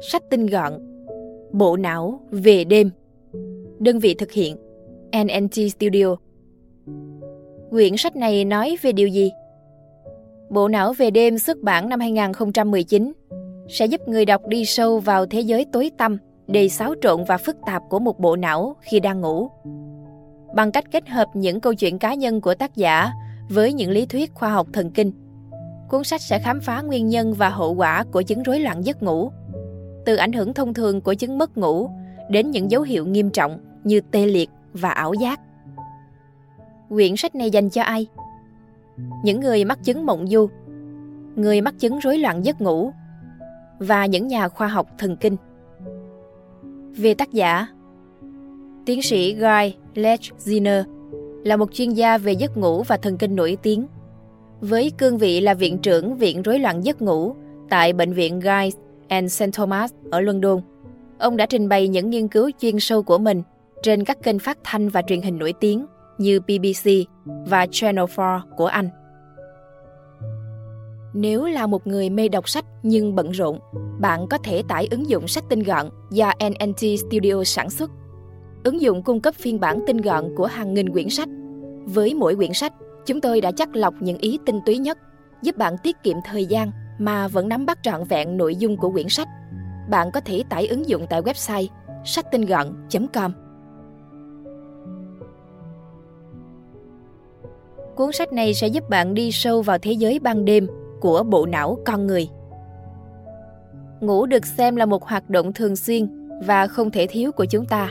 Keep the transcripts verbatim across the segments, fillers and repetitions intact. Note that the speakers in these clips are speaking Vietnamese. Sách tinh gọn, Bộ não về đêm. Đơn vị thực hiện, en en tê Studio. Quyển sách này nói về điều gì? Bộ não về đêm xuất bản năm hai không một chín sẽ giúp người đọc đi sâu vào thế giới tối tăm, đầy xáo trộn và phức tạp của một bộ não khi đang ngủ. Bằng cách kết hợp những câu chuyện cá nhân của tác giả với những lý thuyết khoa học thần kinh, cuốn sách sẽ khám phá nguyên nhân và hậu quả của chứng rối loạn giấc ngủ, từ ảnh hưởng thông thường của chứng mất ngủ đến những dấu hiệu nghiêm trọng như tê liệt và ảo giác. Quyển sách này dành cho ai? Những người mắc chứng mộng du, người mắc chứng rối loạn giấc ngủ và những nhà khoa học thần kinh. Về tác giả, tiến sĩ Guy Leschziner là một chuyên gia về giấc ngủ và thần kinh nổi tiếng, với cương vị là Viện trưởng Viện Rối loạn Giấc ngủ tại Bệnh viện Guy's Saint Thomas ở London. Ông đã trình bày những nghiên cứu chuyên sâu của mình trên các kênh phát thanh và truyền hình nổi tiếng như B B C và Channel bốn của Anh. Nếu là một người mê đọc sách nhưng bận rộn, bạn có thể tải ứng dụng sách tinh gọn do en en tê Studio sản xuất. Ứng dụng cung cấp phiên bản tinh gọn của hàng nghìn quyển sách. Với mỗi quyển sách, chúng tôi đã chắt lọc những ý tinh túy nhất, giúp bạn tiết kiệm thời gian mà vẫn nắm bắt trọn vẹn nội dung của quyển sách. Bạn có thể tải ứng dụng tại website sách tinh gọn chấm com. Cuốn sách này sẽ giúp bạn đi sâu vào thế giới ban đêm của bộ não con người. Ngủ được xem là một hoạt động thường xuyên và không thể thiếu của chúng ta.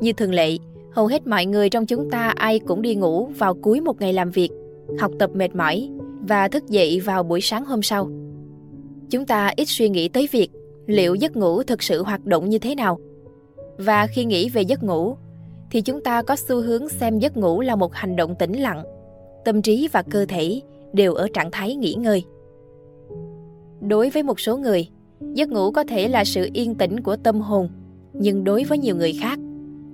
Như thường lệ, hầu hết mọi người trong chúng ta ai cũng đi ngủ vào cuối một ngày làm việc, học tập mệt mỏi và thức dậy vào buổi sáng hôm sau. Chúng ta ít suy nghĩ tới việc liệu giấc ngủ thực sự hoạt động như thế nào. Và khi nghĩ về giấc ngủ, thì chúng ta có xu hướng xem giấc ngủ là một hành động tĩnh lặng. Tâm trí và cơ thể đều ở trạng thái nghỉ ngơi. Đối với một số người, giấc ngủ có thể là sự yên tĩnh của tâm hồn, nhưng đối với nhiều người khác,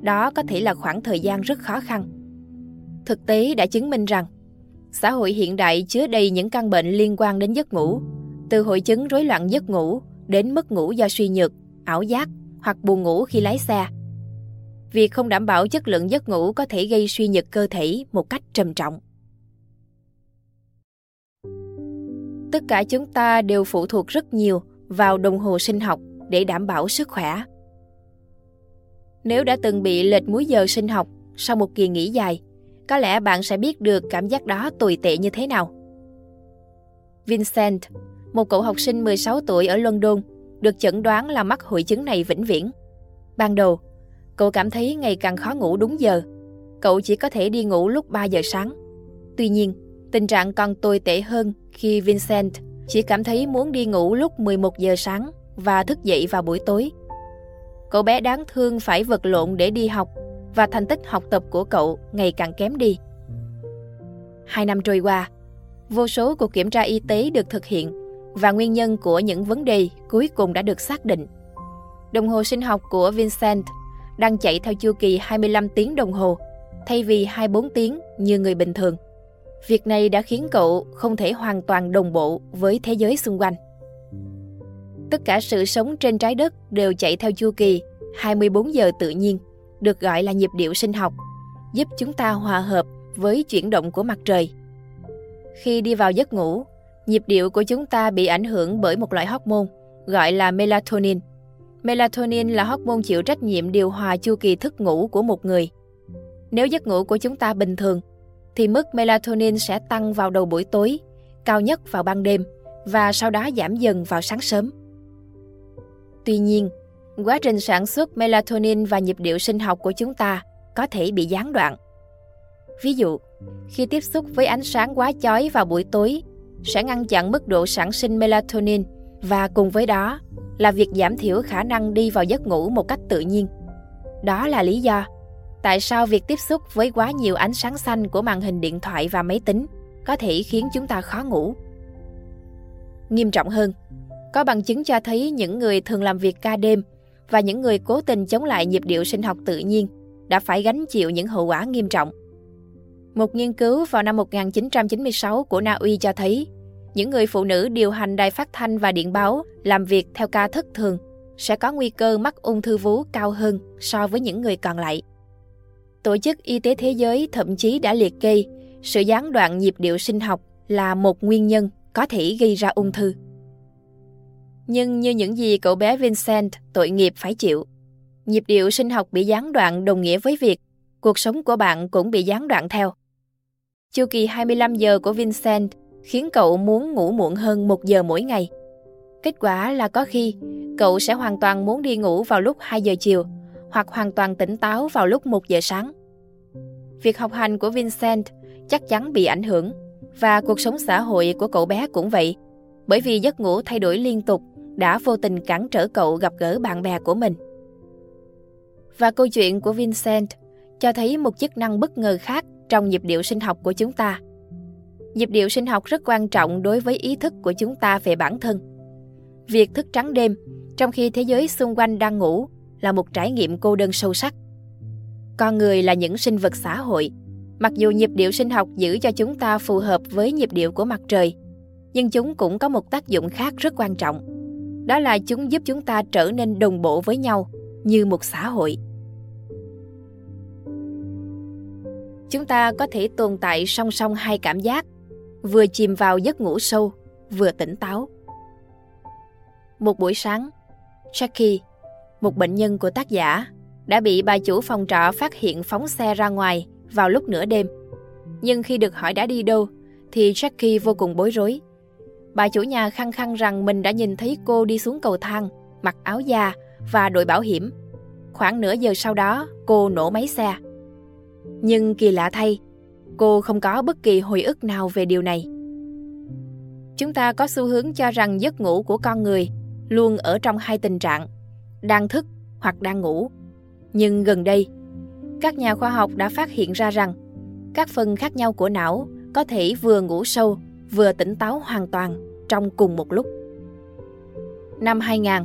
đó có thể là khoảng thời gian rất khó khăn. Thực tế đã chứng minh rằng, xã hội hiện đại chứa đầy những căn bệnh liên quan đến giấc ngủ, từ hội chứng rối loạn giấc ngủ đến mất ngủ do suy nhược, ảo giác hoặc buồn ngủ khi lái xe. Việc không đảm bảo chất lượng giấc ngủ có thể gây suy nhược cơ thể một cách trầm trọng. Tất cả chúng ta đều phụ thuộc rất nhiều vào đồng hồ sinh học để đảm bảo sức khỏe. Nếu đã từng bị lệch múi giờ sinh học sau một kỳ nghỉ dài, có lẽ bạn sẽ biết được cảm giác đó tồi tệ như thế nào. Vincent, một cậu học sinh mười sáu tuổi ở London, được chẩn đoán là mắc hội chứng này vĩnh viễn. Ban đầu, cậu cảm thấy ngày càng khó ngủ đúng giờ. Cậu chỉ có thể đi ngủ lúc ba giờ sáng. Tuy nhiên, tình trạng còn tồi tệ hơn khi Vincent chỉ cảm thấy muốn đi ngủ lúc mười một giờ sáng và thức dậy vào buổi tối. Cậu bé đáng thương phải vật lộn để đi học và thành tích học tập của cậu ngày càng kém đi. Hai năm trôi qua, vô số cuộc kiểm tra y tế được thực hiện và nguyên nhân của những vấn đề cuối cùng đã được xác định. Đồng hồ sinh học của Vincent đang chạy theo chu kỳ hai mươi lăm tiếng đồng hồ thay vì hai mươi bốn tiếng như người bình thường. Việc này đã khiến cậu không thể hoàn toàn đồng bộ với thế giới xung quanh. Tất cả sự sống trên trái đất đều chạy theo chu kỳ hai mươi bốn giờ tự nhiên, được gọi là nhịp điệu sinh học, giúp chúng ta hòa hợp với chuyển động của mặt trời. Khi đi vào giấc ngủ, nhịp điệu của chúng ta bị ảnh hưởng bởi một loại hormone gọi là melatonin. Melatonin là hormone chịu trách nhiệm điều hòa chu kỳ thức ngủ của một người. Nếu giấc ngủ của chúng ta bình thường, thì mức melatonin sẽ tăng vào đầu buổi tối, cao nhất vào ban đêm và sau đó giảm dần vào sáng sớm. Tuy nhiên, quá trình sản xuất melatonin và nhịp điệu sinh học của chúng ta có thể bị gián đoạn. Ví dụ, khi tiếp xúc với ánh sáng quá chói vào buổi tối sẽ ngăn chặn mức độ sản sinh melatonin và cùng với đó là việc giảm thiểu khả năng đi vào giấc ngủ một cách tự nhiên. Đó là lý do tại sao việc tiếp xúc với quá nhiều ánh sáng xanh của màn hình điện thoại và máy tính có thể khiến chúng ta khó ngủ. Nghiêm trọng hơn, có bằng chứng cho thấy những người thường làm việc ca đêm và những người cố tình chống lại nhịp điệu sinh học tự nhiên đã phải gánh chịu những hậu quả nghiêm trọng. Một nghiên cứu vào năm một nghìn chín trăm chín mươi sáu của Na Uy cho thấy những người phụ nữ điều hành đài phát thanh và điện báo làm việc theo ca thất thường sẽ có nguy cơ mắc ung thư vú cao hơn so với những người còn lại. Tổ chức Y tế Thế giới thậm chí đã liệt kê sự gián đoạn nhịp điệu sinh học là một nguyên nhân có thể gây ra ung thư. Nhưng như những gì cậu bé Vincent tội nghiệp phải chịu, nhịp điệu sinh học bị gián đoạn đồng nghĩa với việc cuộc sống của bạn cũng bị gián đoạn theo. Chu kỳ hai mươi lăm giờ của Vincent khiến cậu muốn ngủ muộn hơn một giờ mỗi ngày. Kết quả là có khi cậu sẽ hoàn toàn muốn đi ngủ vào lúc hai giờ chiều hoặc hoàn toàn tỉnh táo vào lúc một giờ sáng. Việc học hành của Vincent chắc chắn bị ảnh hưởng và cuộc sống xã hội của cậu bé cũng vậy, bởi vì giấc ngủ thay đổi liên tục đã vô tình cản trở cậu gặp gỡ bạn bè của mình. Và câu chuyện của Vincent cho thấy một chức năng bất ngờ khác trong nhịp điệu sinh học của chúng ta. Nhịp điệu sinh học rất quan trọng đối với ý thức của chúng ta về bản thân. Việc thức trắng đêm, trong khi thế giới xung quanh đang ngủ, là một trải nghiệm cô đơn sâu sắc. Con người là những sinh vật xã hội. Mặc dù nhịp điệu sinh học giữ cho chúng ta phù hợp với nhịp điệu của mặt trời, nhưng chúng cũng có một tác dụng khác rất quan trọng. Đó là chúng giúp chúng ta trở nên đồng bộ với nhau như một xã hội. Chúng ta có thể tồn tại song song hai cảm giác, vừa chìm vào giấc ngủ sâu, vừa tỉnh táo. Một buổi sáng, Jackie, một bệnh nhân của tác giả, đã bị bà chủ phòng trọ phát hiện phóng xe ra ngoài vào lúc nửa đêm. Nhưng khi được hỏi đã đi đâu, thì Jackie vô cùng bối rối. Bà chủ nhà khăng khăng rằng mình đã nhìn thấy cô đi xuống cầu thang, mặc áo da và đội bảo hiểm. Khoảng nửa giờ sau đó, cô nổ máy xe. Nhưng kỳ lạ thay, cô không có bất kỳ hồi ức nào về điều này. Chúng ta có xu hướng cho rằng giấc ngủ của con người luôn ở trong hai tình trạng, đang thức hoặc đang ngủ. Nhưng gần đây, các nhà khoa học đã phát hiện ra rằng các phần khác nhau của não có thể vừa ngủ sâu, vừa tỉnh táo hoàn toàn trong cùng một lúc. Năm hai nghìn,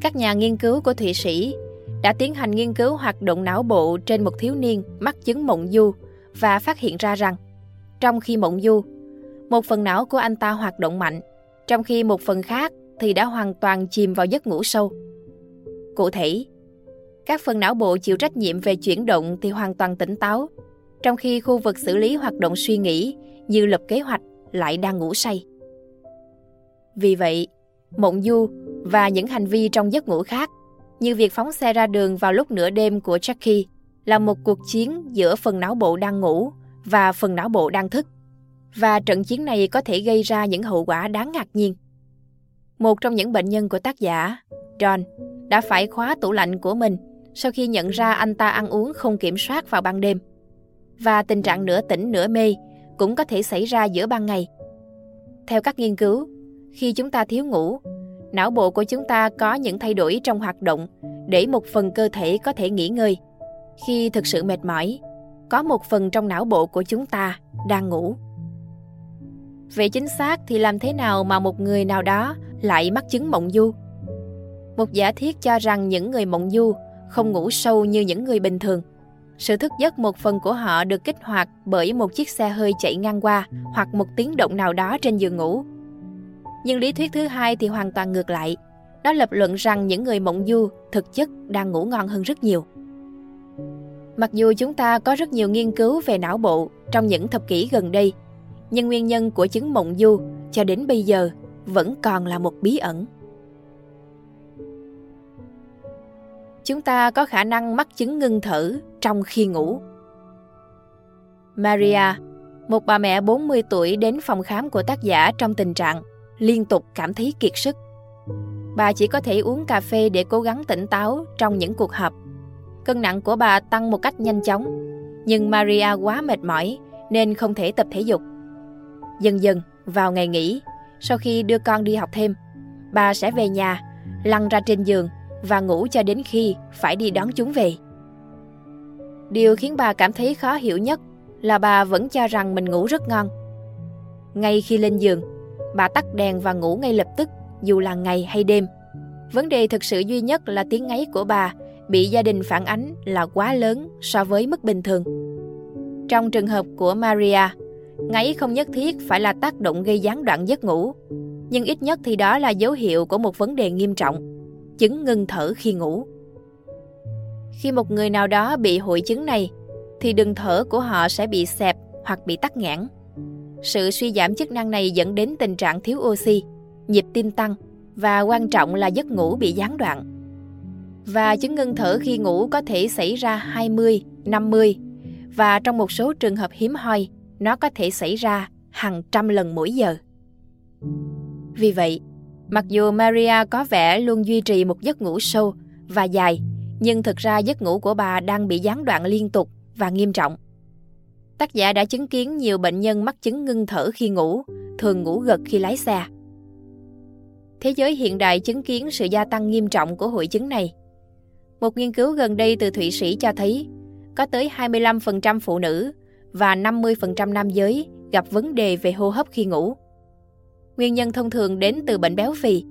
các nhà nghiên cứu của Thụy Sĩ đã tiến hành nghiên cứu hoạt động não bộ trên một thiếu niên mắc chứng mộng du và phát hiện ra rằng trong khi mộng du, một phần não của anh ta hoạt động mạnh, trong khi một phần khác thì đã hoàn toàn chìm vào giấc ngủ sâu. Cụ thể, các phần não bộ chịu trách nhiệm về chuyển động thì hoàn toàn tỉnh táo, trong khi khu vực xử lý hoạt động suy nghĩ như lập kế hoạch lại đang ngủ say. Vì vậy, mộng du và những hành vi trong giấc ngủ khác, như việc phóng xe ra đường vào lúc nửa đêm của Jackie, là một cuộc chiến giữa phần não bộ đang ngủ và phần não bộ đang thức. Và trận chiến này có thể gây ra những hậu quả đáng ngạc nhiên. Một trong những bệnh nhân của tác giả, John, đã phải khóa tủ lạnh của mình sau khi nhận ra anh ta ăn uống không kiểm soát vào ban đêm. Và tình trạng nửa tỉnh nửa mê cũng có thể xảy ra giữa ban ngày. Theo các nghiên cứu, khi chúng ta thiếu ngủ, não bộ của chúng ta có những thay đổi trong hoạt động để một phần cơ thể có thể nghỉ ngơi. Khi thực sự mệt mỏi, có một phần trong não bộ của chúng ta đang ngủ. Về chính xác thì làm thế nào mà một người nào đó lại mắc chứng mộng du? Một giả thiết cho rằng những người mộng du không ngủ sâu như những người bình thường. Sự thức giấc một phần của họ được kích hoạt bởi một chiếc xe hơi chạy ngang qua hoặc một tiếng động nào đó trên giường ngủ. Nhưng lý thuyết thứ hai thì hoàn toàn ngược lại. Nó lập luận rằng những người mộng du thực chất đang ngủ ngon hơn rất nhiều. Mặc dù chúng ta có rất nhiều nghiên cứu về não bộ trong những thập kỷ gần đây, nhưng nguyên nhân của chứng mộng du cho đến bây giờ vẫn còn là một bí ẩn. Chúng ta có khả năng mắc chứng ngưng thở trong khi ngủ. Maria, một bà mẹ bốn mươi tuổi đến phòng khám của tác giả trong tình trạng liên tục cảm thấy kiệt sức. Bà chỉ có thể uống cà phê để cố gắng tỉnh táo trong những cuộc họp. Cân nặng của bà tăng một cách nhanh chóng, nhưng Maria quá mệt mỏi nên không thể tập thể dục. Dần dần, vào ngày nghỉ, sau khi đưa con đi học thêm, bà sẽ về nhà, lăn ra trên giường và ngủ cho đến khi phải đi đón chúng về. Điều khiến bà cảm thấy khó hiểu nhất là bà vẫn cho rằng mình ngủ rất ngon. Ngay khi lên giường, bà tắt đèn và ngủ ngay lập tức, dù là ngày hay đêm. Vấn đề thực sự duy nhất là tiếng ngáy của bà bị gia đình phản ánh là quá lớn so với mức bình thường. Trong trường hợp của Maria, ngáy không nhất thiết phải là tác động gây gián đoạn giấc ngủ, nhưng ít nhất thì đó là dấu hiệu của một vấn đề nghiêm trọng. chứng ngưng thở khi ngủ. Khi một người nào đó bị hội chứng này, thì đường thở của họ sẽ bị xẹp hoặc bị tắc nghẽn. Sự suy giảm chức năng này dẫn đến tình trạng thiếu oxy, nhịp tim tăng và quan trọng là giấc ngủ bị gián đoạn. Và chứng ngưng thở khi ngủ có thể xảy ra hai mươi, năm mươi và trong một số trường hợp hiếm hoi, nó có thể xảy ra hàng trăm lần mỗi giờ. Vì vậy, mặc dù Maria có vẻ luôn duy trì một giấc ngủ sâu và dài, nhưng thực ra giấc ngủ của bà đang bị gián đoạn liên tục và nghiêm trọng. Tác giả đã chứng kiến nhiều bệnh nhân mắc chứng ngưng thở khi ngủ, thường ngủ gật khi lái xe. Thế giới hiện đại chứng kiến sự gia tăng nghiêm trọng của hội chứng này. Một nghiên cứu gần đây từ Thụy Sĩ cho thấy có tới hai mươi lăm phần trăm phụ nữ và năm mươi phần trăm nam giới gặp vấn đề về hô hấp khi ngủ. Nguyên nhân thông thường đến từ bệnh béo phì.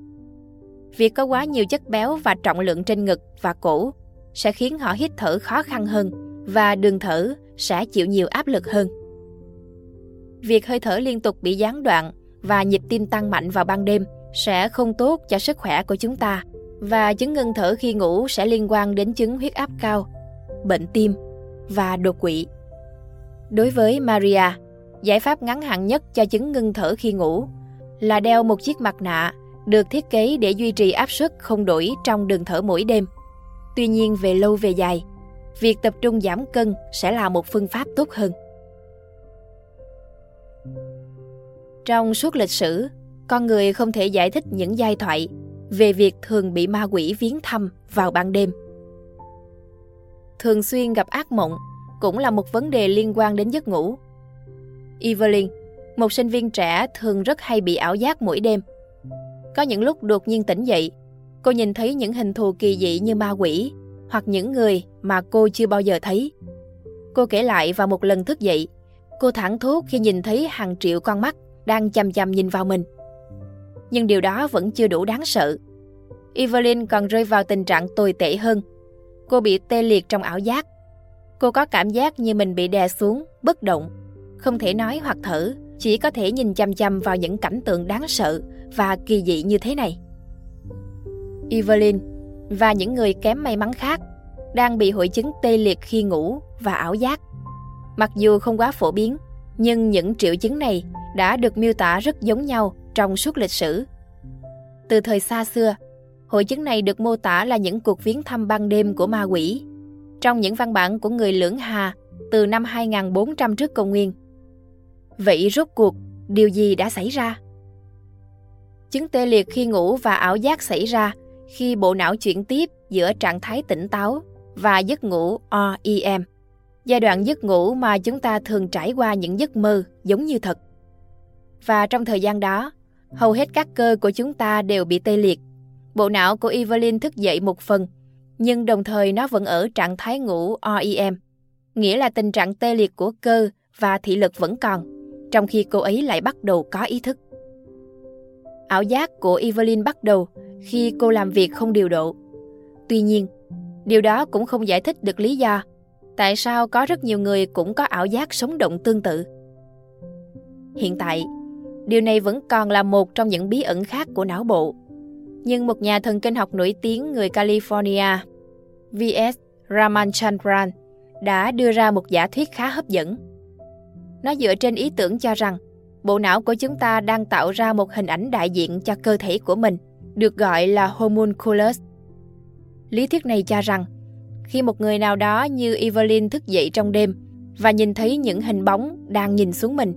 Việc có quá nhiều chất béo và trọng lượng trên ngực và cổ sẽ khiến họ hít thở khó khăn hơn và đường thở sẽ chịu nhiều áp lực hơn. Việc hơi thở liên tục bị gián đoạn và nhịp tim tăng mạnh vào ban đêm sẽ không tốt cho sức khỏe của chúng ta, và chứng ngưng thở khi ngủ sẽ liên quan đến chứng huyết áp cao, bệnh tim và đột quỵ. Đối với Maria, giải pháp ngắn hạn nhất cho chứng ngưng thở khi ngủ là đeo một chiếc mặt nạ được thiết kế để duy trì áp suất không đổi trong đường thở mỗi đêm. Tuy nhiên, về lâu về dài, việc tập trung giảm cân sẽ là một phương pháp tốt hơn. Trong suốt lịch sử, con người không thể giải thích những giai thoại về việc thường bị ma quỷ viếng thăm vào ban đêm. Thường xuyên gặp ác mộng cũng là một vấn đề liên quan đến giấc ngủ. Evelyn, một sinh viên trẻ, thường rất hay bị ảo giác mỗi đêm. Có những lúc đột nhiên tỉnh dậy, cô nhìn thấy những hình thù kỳ dị như ma quỷ hoặc những người mà cô chưa bao giờ thấy. Cô kể lại vào một lần thức dậy, cô thảng thốt khi nhìn thấy hàng triệu con mắt đang chằm chằm nhìn vào mình. Nhưng điều đó vẫn chưa đủ đáng sợ. Evelyn còn rơi vào tình trạng tồi tệ hơn. Cô bị tê liệt trong ảo giác. Cô có cảm giác như mình bị đè xuống, bất động, không thể nói hoặc thở, chỉ có thể nhìn chằm chằm vào những cảnh tượng đáng sợ và kỳ dị như thế này. Evelyn và những người kém may mắn khác đang bị hội chứng tê liệt khi ngủ và ảo giác. Mặc dù không quá phổ biến, nhưng những triệu chứng này đã được miêu tả rất giống nhau trong suốt lịch sử. Từ thời xa xưa, hội chứng này được mô tả là những cuộc viếng thăm ban đêm của ma quỷ. Trong những văn bản của người Lưỡng Hà từ năm hai nghìn bốn trăm trước công nguyên. Vậy rốt cuộc, điều gì đã xảy ra? Chứng tê liệt khi ngủ và ảo giác xảy ra khi bộ não chuyển tiếp giữa trạng thái tỉnh táo và giấc ngủ rem, giai đoạn giấc ngủ mà chúng ta thường trải qua những giấc mơ giống như thật. Và trong thời gian đó, hầu hết các cơ của chúng ta đều bị tê liệt. Bộ não của Evelyn thức dậy một phần, nhưng đồng thời nó vẫn ở trạng thái ngủ rem, nghĩa là tình trạng tê liệt của cơ và thị lực vẫn còn, trong khi cô ấy lại bắt đầu có ý thức. Ảo giác của Evelyn bắt đầu khi cô làm việc không điều độ. Tuy nhiên, điều đó cũng không giải thích được lý do tại sao có rất nhiều người cũng có ảo giác sống động tương tự. Hiện tại, điều này vẫn còn là một trong những bí ẩn khác của não bộ. Nhưng một nhà thần kinh học nổi tiếng người California, vê ét Ramachandran, đã đưa ra một giả thuyết khá hấp dẫn. Nó dựa trên ý tưởng cho rằng bộ não của chúng ta đang tạo ra một hình ảnh đại diện cho cơ thể của mình, được gọi là homunculus. Lý thuyết này cho rằng, khi một người nào đó như Evelyn thức dậy trong đêm và nhìn thấy những hình bóng đang nhìn xuống mình,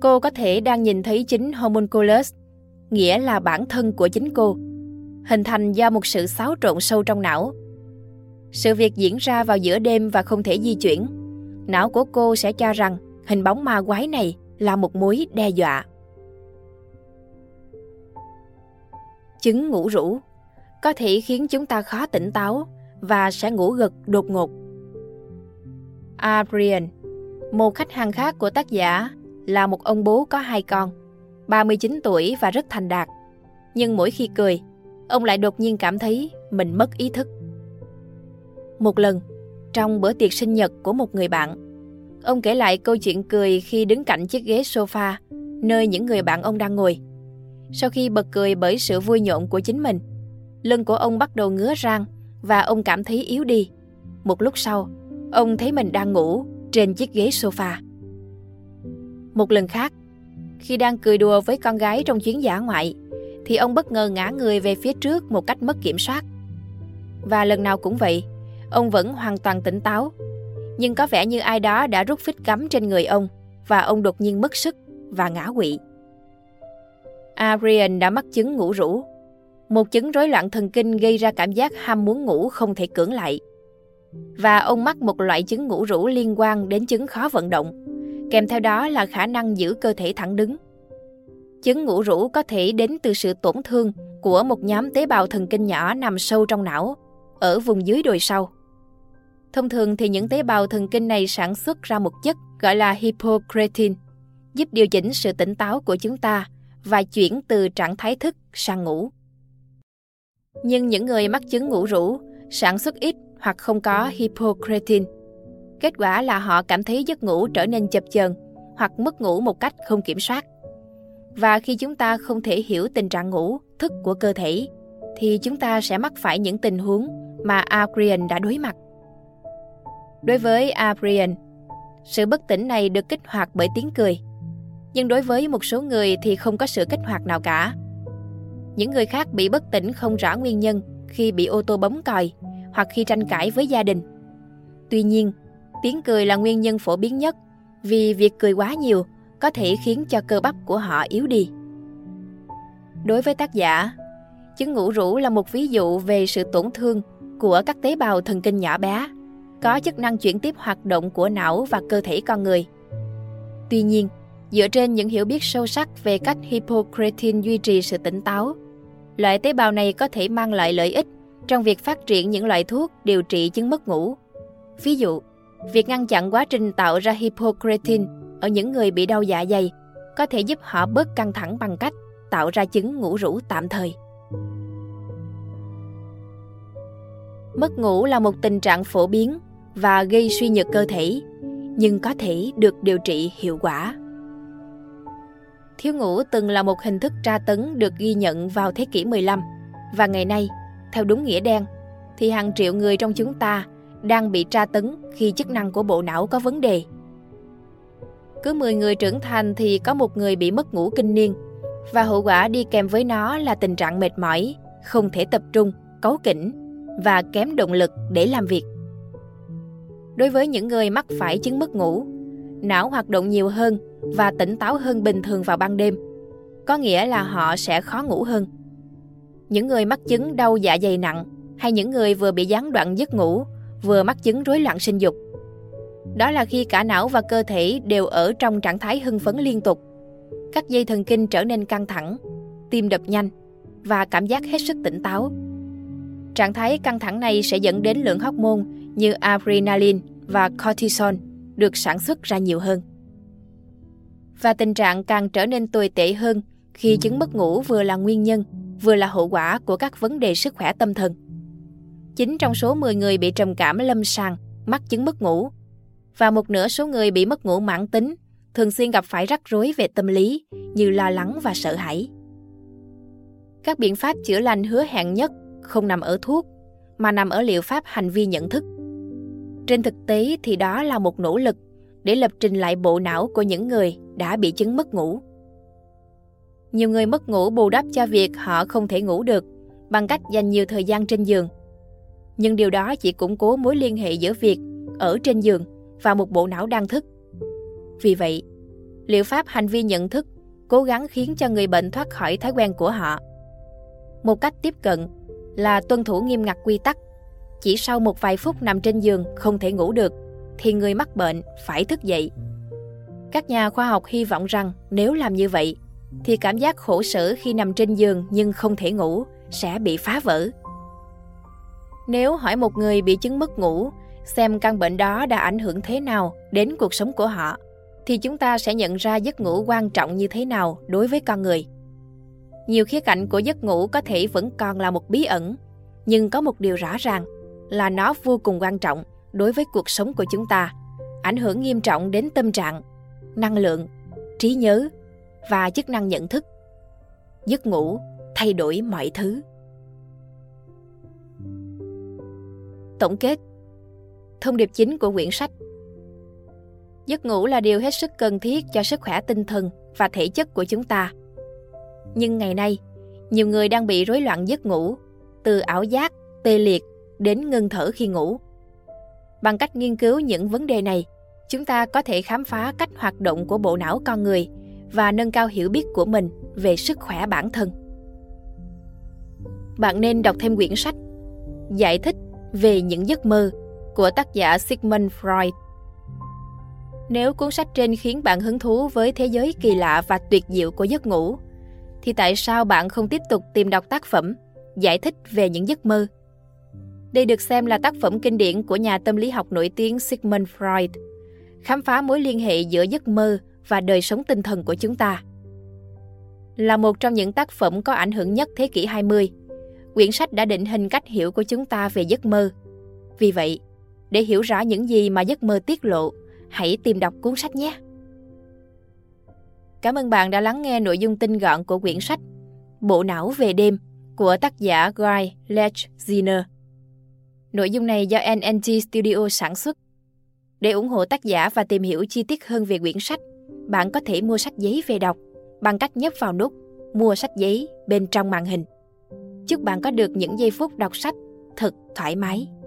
cô có thể đang nhìn thấy chính homunculus, nghĩa là bản thân của chính cô, hình thành do một sự xáo trộn sâu trong não. Sự việc diễn ra vào giữa đêm và không thể di chuyển. Não của cô sẽ cho rằng hình bóng ma quái này là một mối đe dọa. Chứng ngủ rũ có thể khiến chúng ta khó tỉnh táo và sẽ ngủ gật đột ngột. Adrian, một khách hàng khác của tác giả, là một ông bố có hai con, ba mươi chín tuổi và rất thành đạt. Nhưng mỗi khi cười, ông lại đột nhiên cảm thấy mình mất ý thức. Một lần, trong bữa tiệc sinh nhật của một người bạn, ông kể lại câu chuyện cười khi đứng cạnh chiếc ghế sofa nơi những người bạn ông đang ngồi. Sau khi bật cười bởi sự vui nhộn của chính mình, Lưng của ông bắt đầu ngứa ran và ông cảm thấy yếu đi. Một lúc sau, ông thấy mình đang ngủ trên chiếc ghế sofa. Một lần khác, khi đang cười đùa với con gái trong chuyến dã ngoại, thì ông bất ngờ ngã người về phía trước một cách mất kiểm soát. Và lần nào cũng vậy, ông vẫn hoàn toàn tỉnh táo. Nhưng có vẻ như ai đó đã rút phích cắm trên người ông và ông đột nhiên mất sức và ngã quỵ. Adrian đã mắc chứng ngủ rũ, một chứng rối loạn thần kinh gây ra cảm giác ham muốn ngủ không thể cưỡng lại. Và ông mắc một loại chứng ngủ rũ liên quan đến chứng khó vận động, kèm theo đó là khả năng giữ cơ thể thẳng đứng. Chứng ngủ rũ có thể đến từ sự tổn thương của một nhóm tế bào thần kinh nhỏ nằm sâu trong não, ở vùng dưới đùi sau. Thông thường thì những tế bào thần kinh này sản xuất ra một chất gọi là hypocretin, giúp điều chỉnh sự tỉnh táo của chúng ta và chuyển từ trạng thái thức sang ngủ. Nhưng những người mắc chứng ngủ rũ sản xuất ít hoặc không có hypocretin. Kết quả là họ cảm thấy giấc ngủ trở nên chập chờn hoặc mất ngủ một cách không kiểm soát. Và khi chúng ta không thể hiểu tình trạng ngủ, thức của cơ thể, thì chúng ta sẽ mắc phải những tình huống mà Adrian đã đối mặt. Đối với Adrian, sự bất tỉnh này được kích hoạt bởi tiếng cười. Nhưng đối với một số người thì không có sự kích hoạt nào cả. Những người khác bị bất tỉnh không rõ nguyên nhân khi bị ô tô bấm còi hoặc khi tranh cãi với gia đình. Tuy nhiên, tiếng cười là nguyên nhân phổ biến nhất vì việc cười quá nhiều có thể khiến cho cơ bắp của họ yếu đi. Đối với tác giả, chứng ngủ rũ là một ví dụ về sự tổn thương của các tế bào thần kinh nhỏ bé, có chức năng chuyển tiếp hoạt động của não và cơ thể con người. Tuy nhiên, dựa trên những hiểu biết sâu sắc về cách hypocretin duy trì sự tỉnh táo, loại tế bào này có thể mang lại lợi ích trong việc phát triển những loại thuốc điều trị chứng mất ngủ. Ví dụ, việc ngăn chặn quá trình tạo ra hypocretin ở những người bị đau dạ dày có thể giúp họ bớt căng thẳng bằng cách tạo ra chứng ngủ rũ tạm thời. Mất ngủ là một tình trạng phổ biến và gây suy nhược cơ thể, nhưng có thể được điều trị hiệu quả. Thiếu ngủ từng là một hình thức tra tấn được ghi nhận vào thế kỷ mười lăm, và ngày nay, theo đúng nghĩa đen, thì hàng triệu người trong chúng ta đang bị tra tấn khi chức năng của bộ não có vấn đề. Cứ mười người trưởng thành thì có một người bị mất ngủ kinh niên, và hậu quả đi kèm với nó là tình trạng mệt mỏi, không thể tập trung, cáu kỉnh và kém động lực để làm việc. Đối với những người mắc phải chứng mất ngủ, não hoạt động nhiều hơn và tỉnh táo hơn bình thường vào ban đêm, có nghĩa là họ sẽ khó ngủ hơn. Những người mắc chứng đau dạ dày nặng hay những người vừa bị gián đoạn giấc ngủ vừa mắc chứng rối loạn sinh dục. Đó là khi cả não và cơ thể đều ở trong trạng thái hưng phấn liên tục. Các dây thần kinh trở nên căng thẳng, tim đập nhanh và cảm giác hết sức tỉnh táo. Trạng thái căng thẳng này sẽ dẫn đến lượng hormone như adrenaline và cortisol được sản xuất ra nhiều hơn. Và tình trạng càng trở nên tồi tệ hơn khi chứng mất ngủ vừa là nguyên nhân, vừa là hậu quả của các vấn đề sức khỏe tâm thần. Chín trong số mười người bị trầm cảm lâm sàng mắc chứng mất ngủ, và một nửa số người bị mất ngủ mãn tính thường xuyên gặp phải rắc rối về tâm lý như lo lắng và sợ hãi. Các biện pháp chữa lành hứa hẹn nhất không nằm ở thuốc, mà nằm ở liệu pháp hành vi nhận thức. Trên thực tế thì đó là một nỗ lực để lập trình lại bộ não của những người đã bị chứng mất ngủ. Nhiều người mất ngủ bù đắp cho việc họ không thể ngủ được bằng cách dành nhiều thời gian trên giường. Nhưng điều đó chỉ củng cố mối liên hệ giữa việc ở trên giường và một bộ não đang thức. Vì vậy, liệu pháp hành vi nhận thức cố gắng khiến cho người bệnh thoát khỏi thói quen của họ. Một cách tiếp cận là tuân thủ nghiêm ngặt quy tắc. Chỉ sau một vài phút nằm trên giường không thể ngủ được, thì người mắc bệnh phải thức dậy. Các nhà khoa học hy vọng rằng nếu làm như vậy, thì cảm giác khổ sở khi nằm trên giường nhưng không thể ngủ sẽ bị phá vỡ. Nếu hỏi một người bị chứng mất ngủ xem căn bệnh đó đã ảnh hưởng thế nào đến cuộc sống của họ, thì chúng ta sẽ nhận ra giấc ngủ quan trọng như thế nào đối với con người. Nhiều khía cạnh của giấc ngủ có thể vẫn còn là một bí ẩn, nhưng có một điều rõ ràng là nó vô cùng quan trọng đối với cuộc sống của chúng ta, ảnh hưởng nghiêm trọng đến tâm trạng, năng lượng, trí nhớ và chức năng nhận thức. Giấc ngủ thay đổi mọi thứ. Tổng kết. Thông điệp chính của quyển sách: giấc ngủ là điều hết sức cần thiết cho sức khỏe tinh thần và thể chất của chúng ta. Nhưng ngày nay, nhiều người đang bị rối loạn giấc ngủ, từ ảo giác, tê liệt đến ngưng thở khi ngủ. Bằng cách nghiên cứu những vấn đề này, chúng ta có thể khám phá cách hoạt động của bộ não con người và nâng cao hiểu biết của mình về sức khỏe bản thân. Bạn nên đọc thêm quyển sách Giải thích về những giấc mơ của tác giả Sigmund Freud. Nếu cuốn sách trên khiến bạn hứng thú với thế giới kỳ lạ và tuyệt diệu của giấc ngủ, thì tại sao bạn không tiếp tục tìm đọc tác phẩm Giải thích về những giấc mơ? Đây được xem là tác phẩm kinh điển của nhà tâm lý học nổi tiếng Sigmund Freud, khám phá mối liên hệ giữa giấc mơ và đời sống tinh thần của chúng ta. Là một trong những tác phẩm có ảnh hưởng nhất thế kỷ hai mươi, quyển sách đã định hình cách hiểu của chúng ta về giấc mơ. Vì vậy, để hiểu rõ những gì mà giấc mơ tiết lộ, hãy tìm đọc cuốn sách nhé! Cảm ơn bạn đã lắng nghe nội dung tinh gọn của quyển sách Bộ não về đêm của tác giả Guy Leschziner. Nội dung này do en en tê Studio sản xuất. Để ủng hộ tác giả và tìm hiểu chi tiết hơn về quyển sách, bạn có thể mua sách giấy về đọc bằng cách nhấp vào nút Mua sách giấy bên trong màn hình. Chúc bạn có được những giây phút đọc sách thật thoải mái.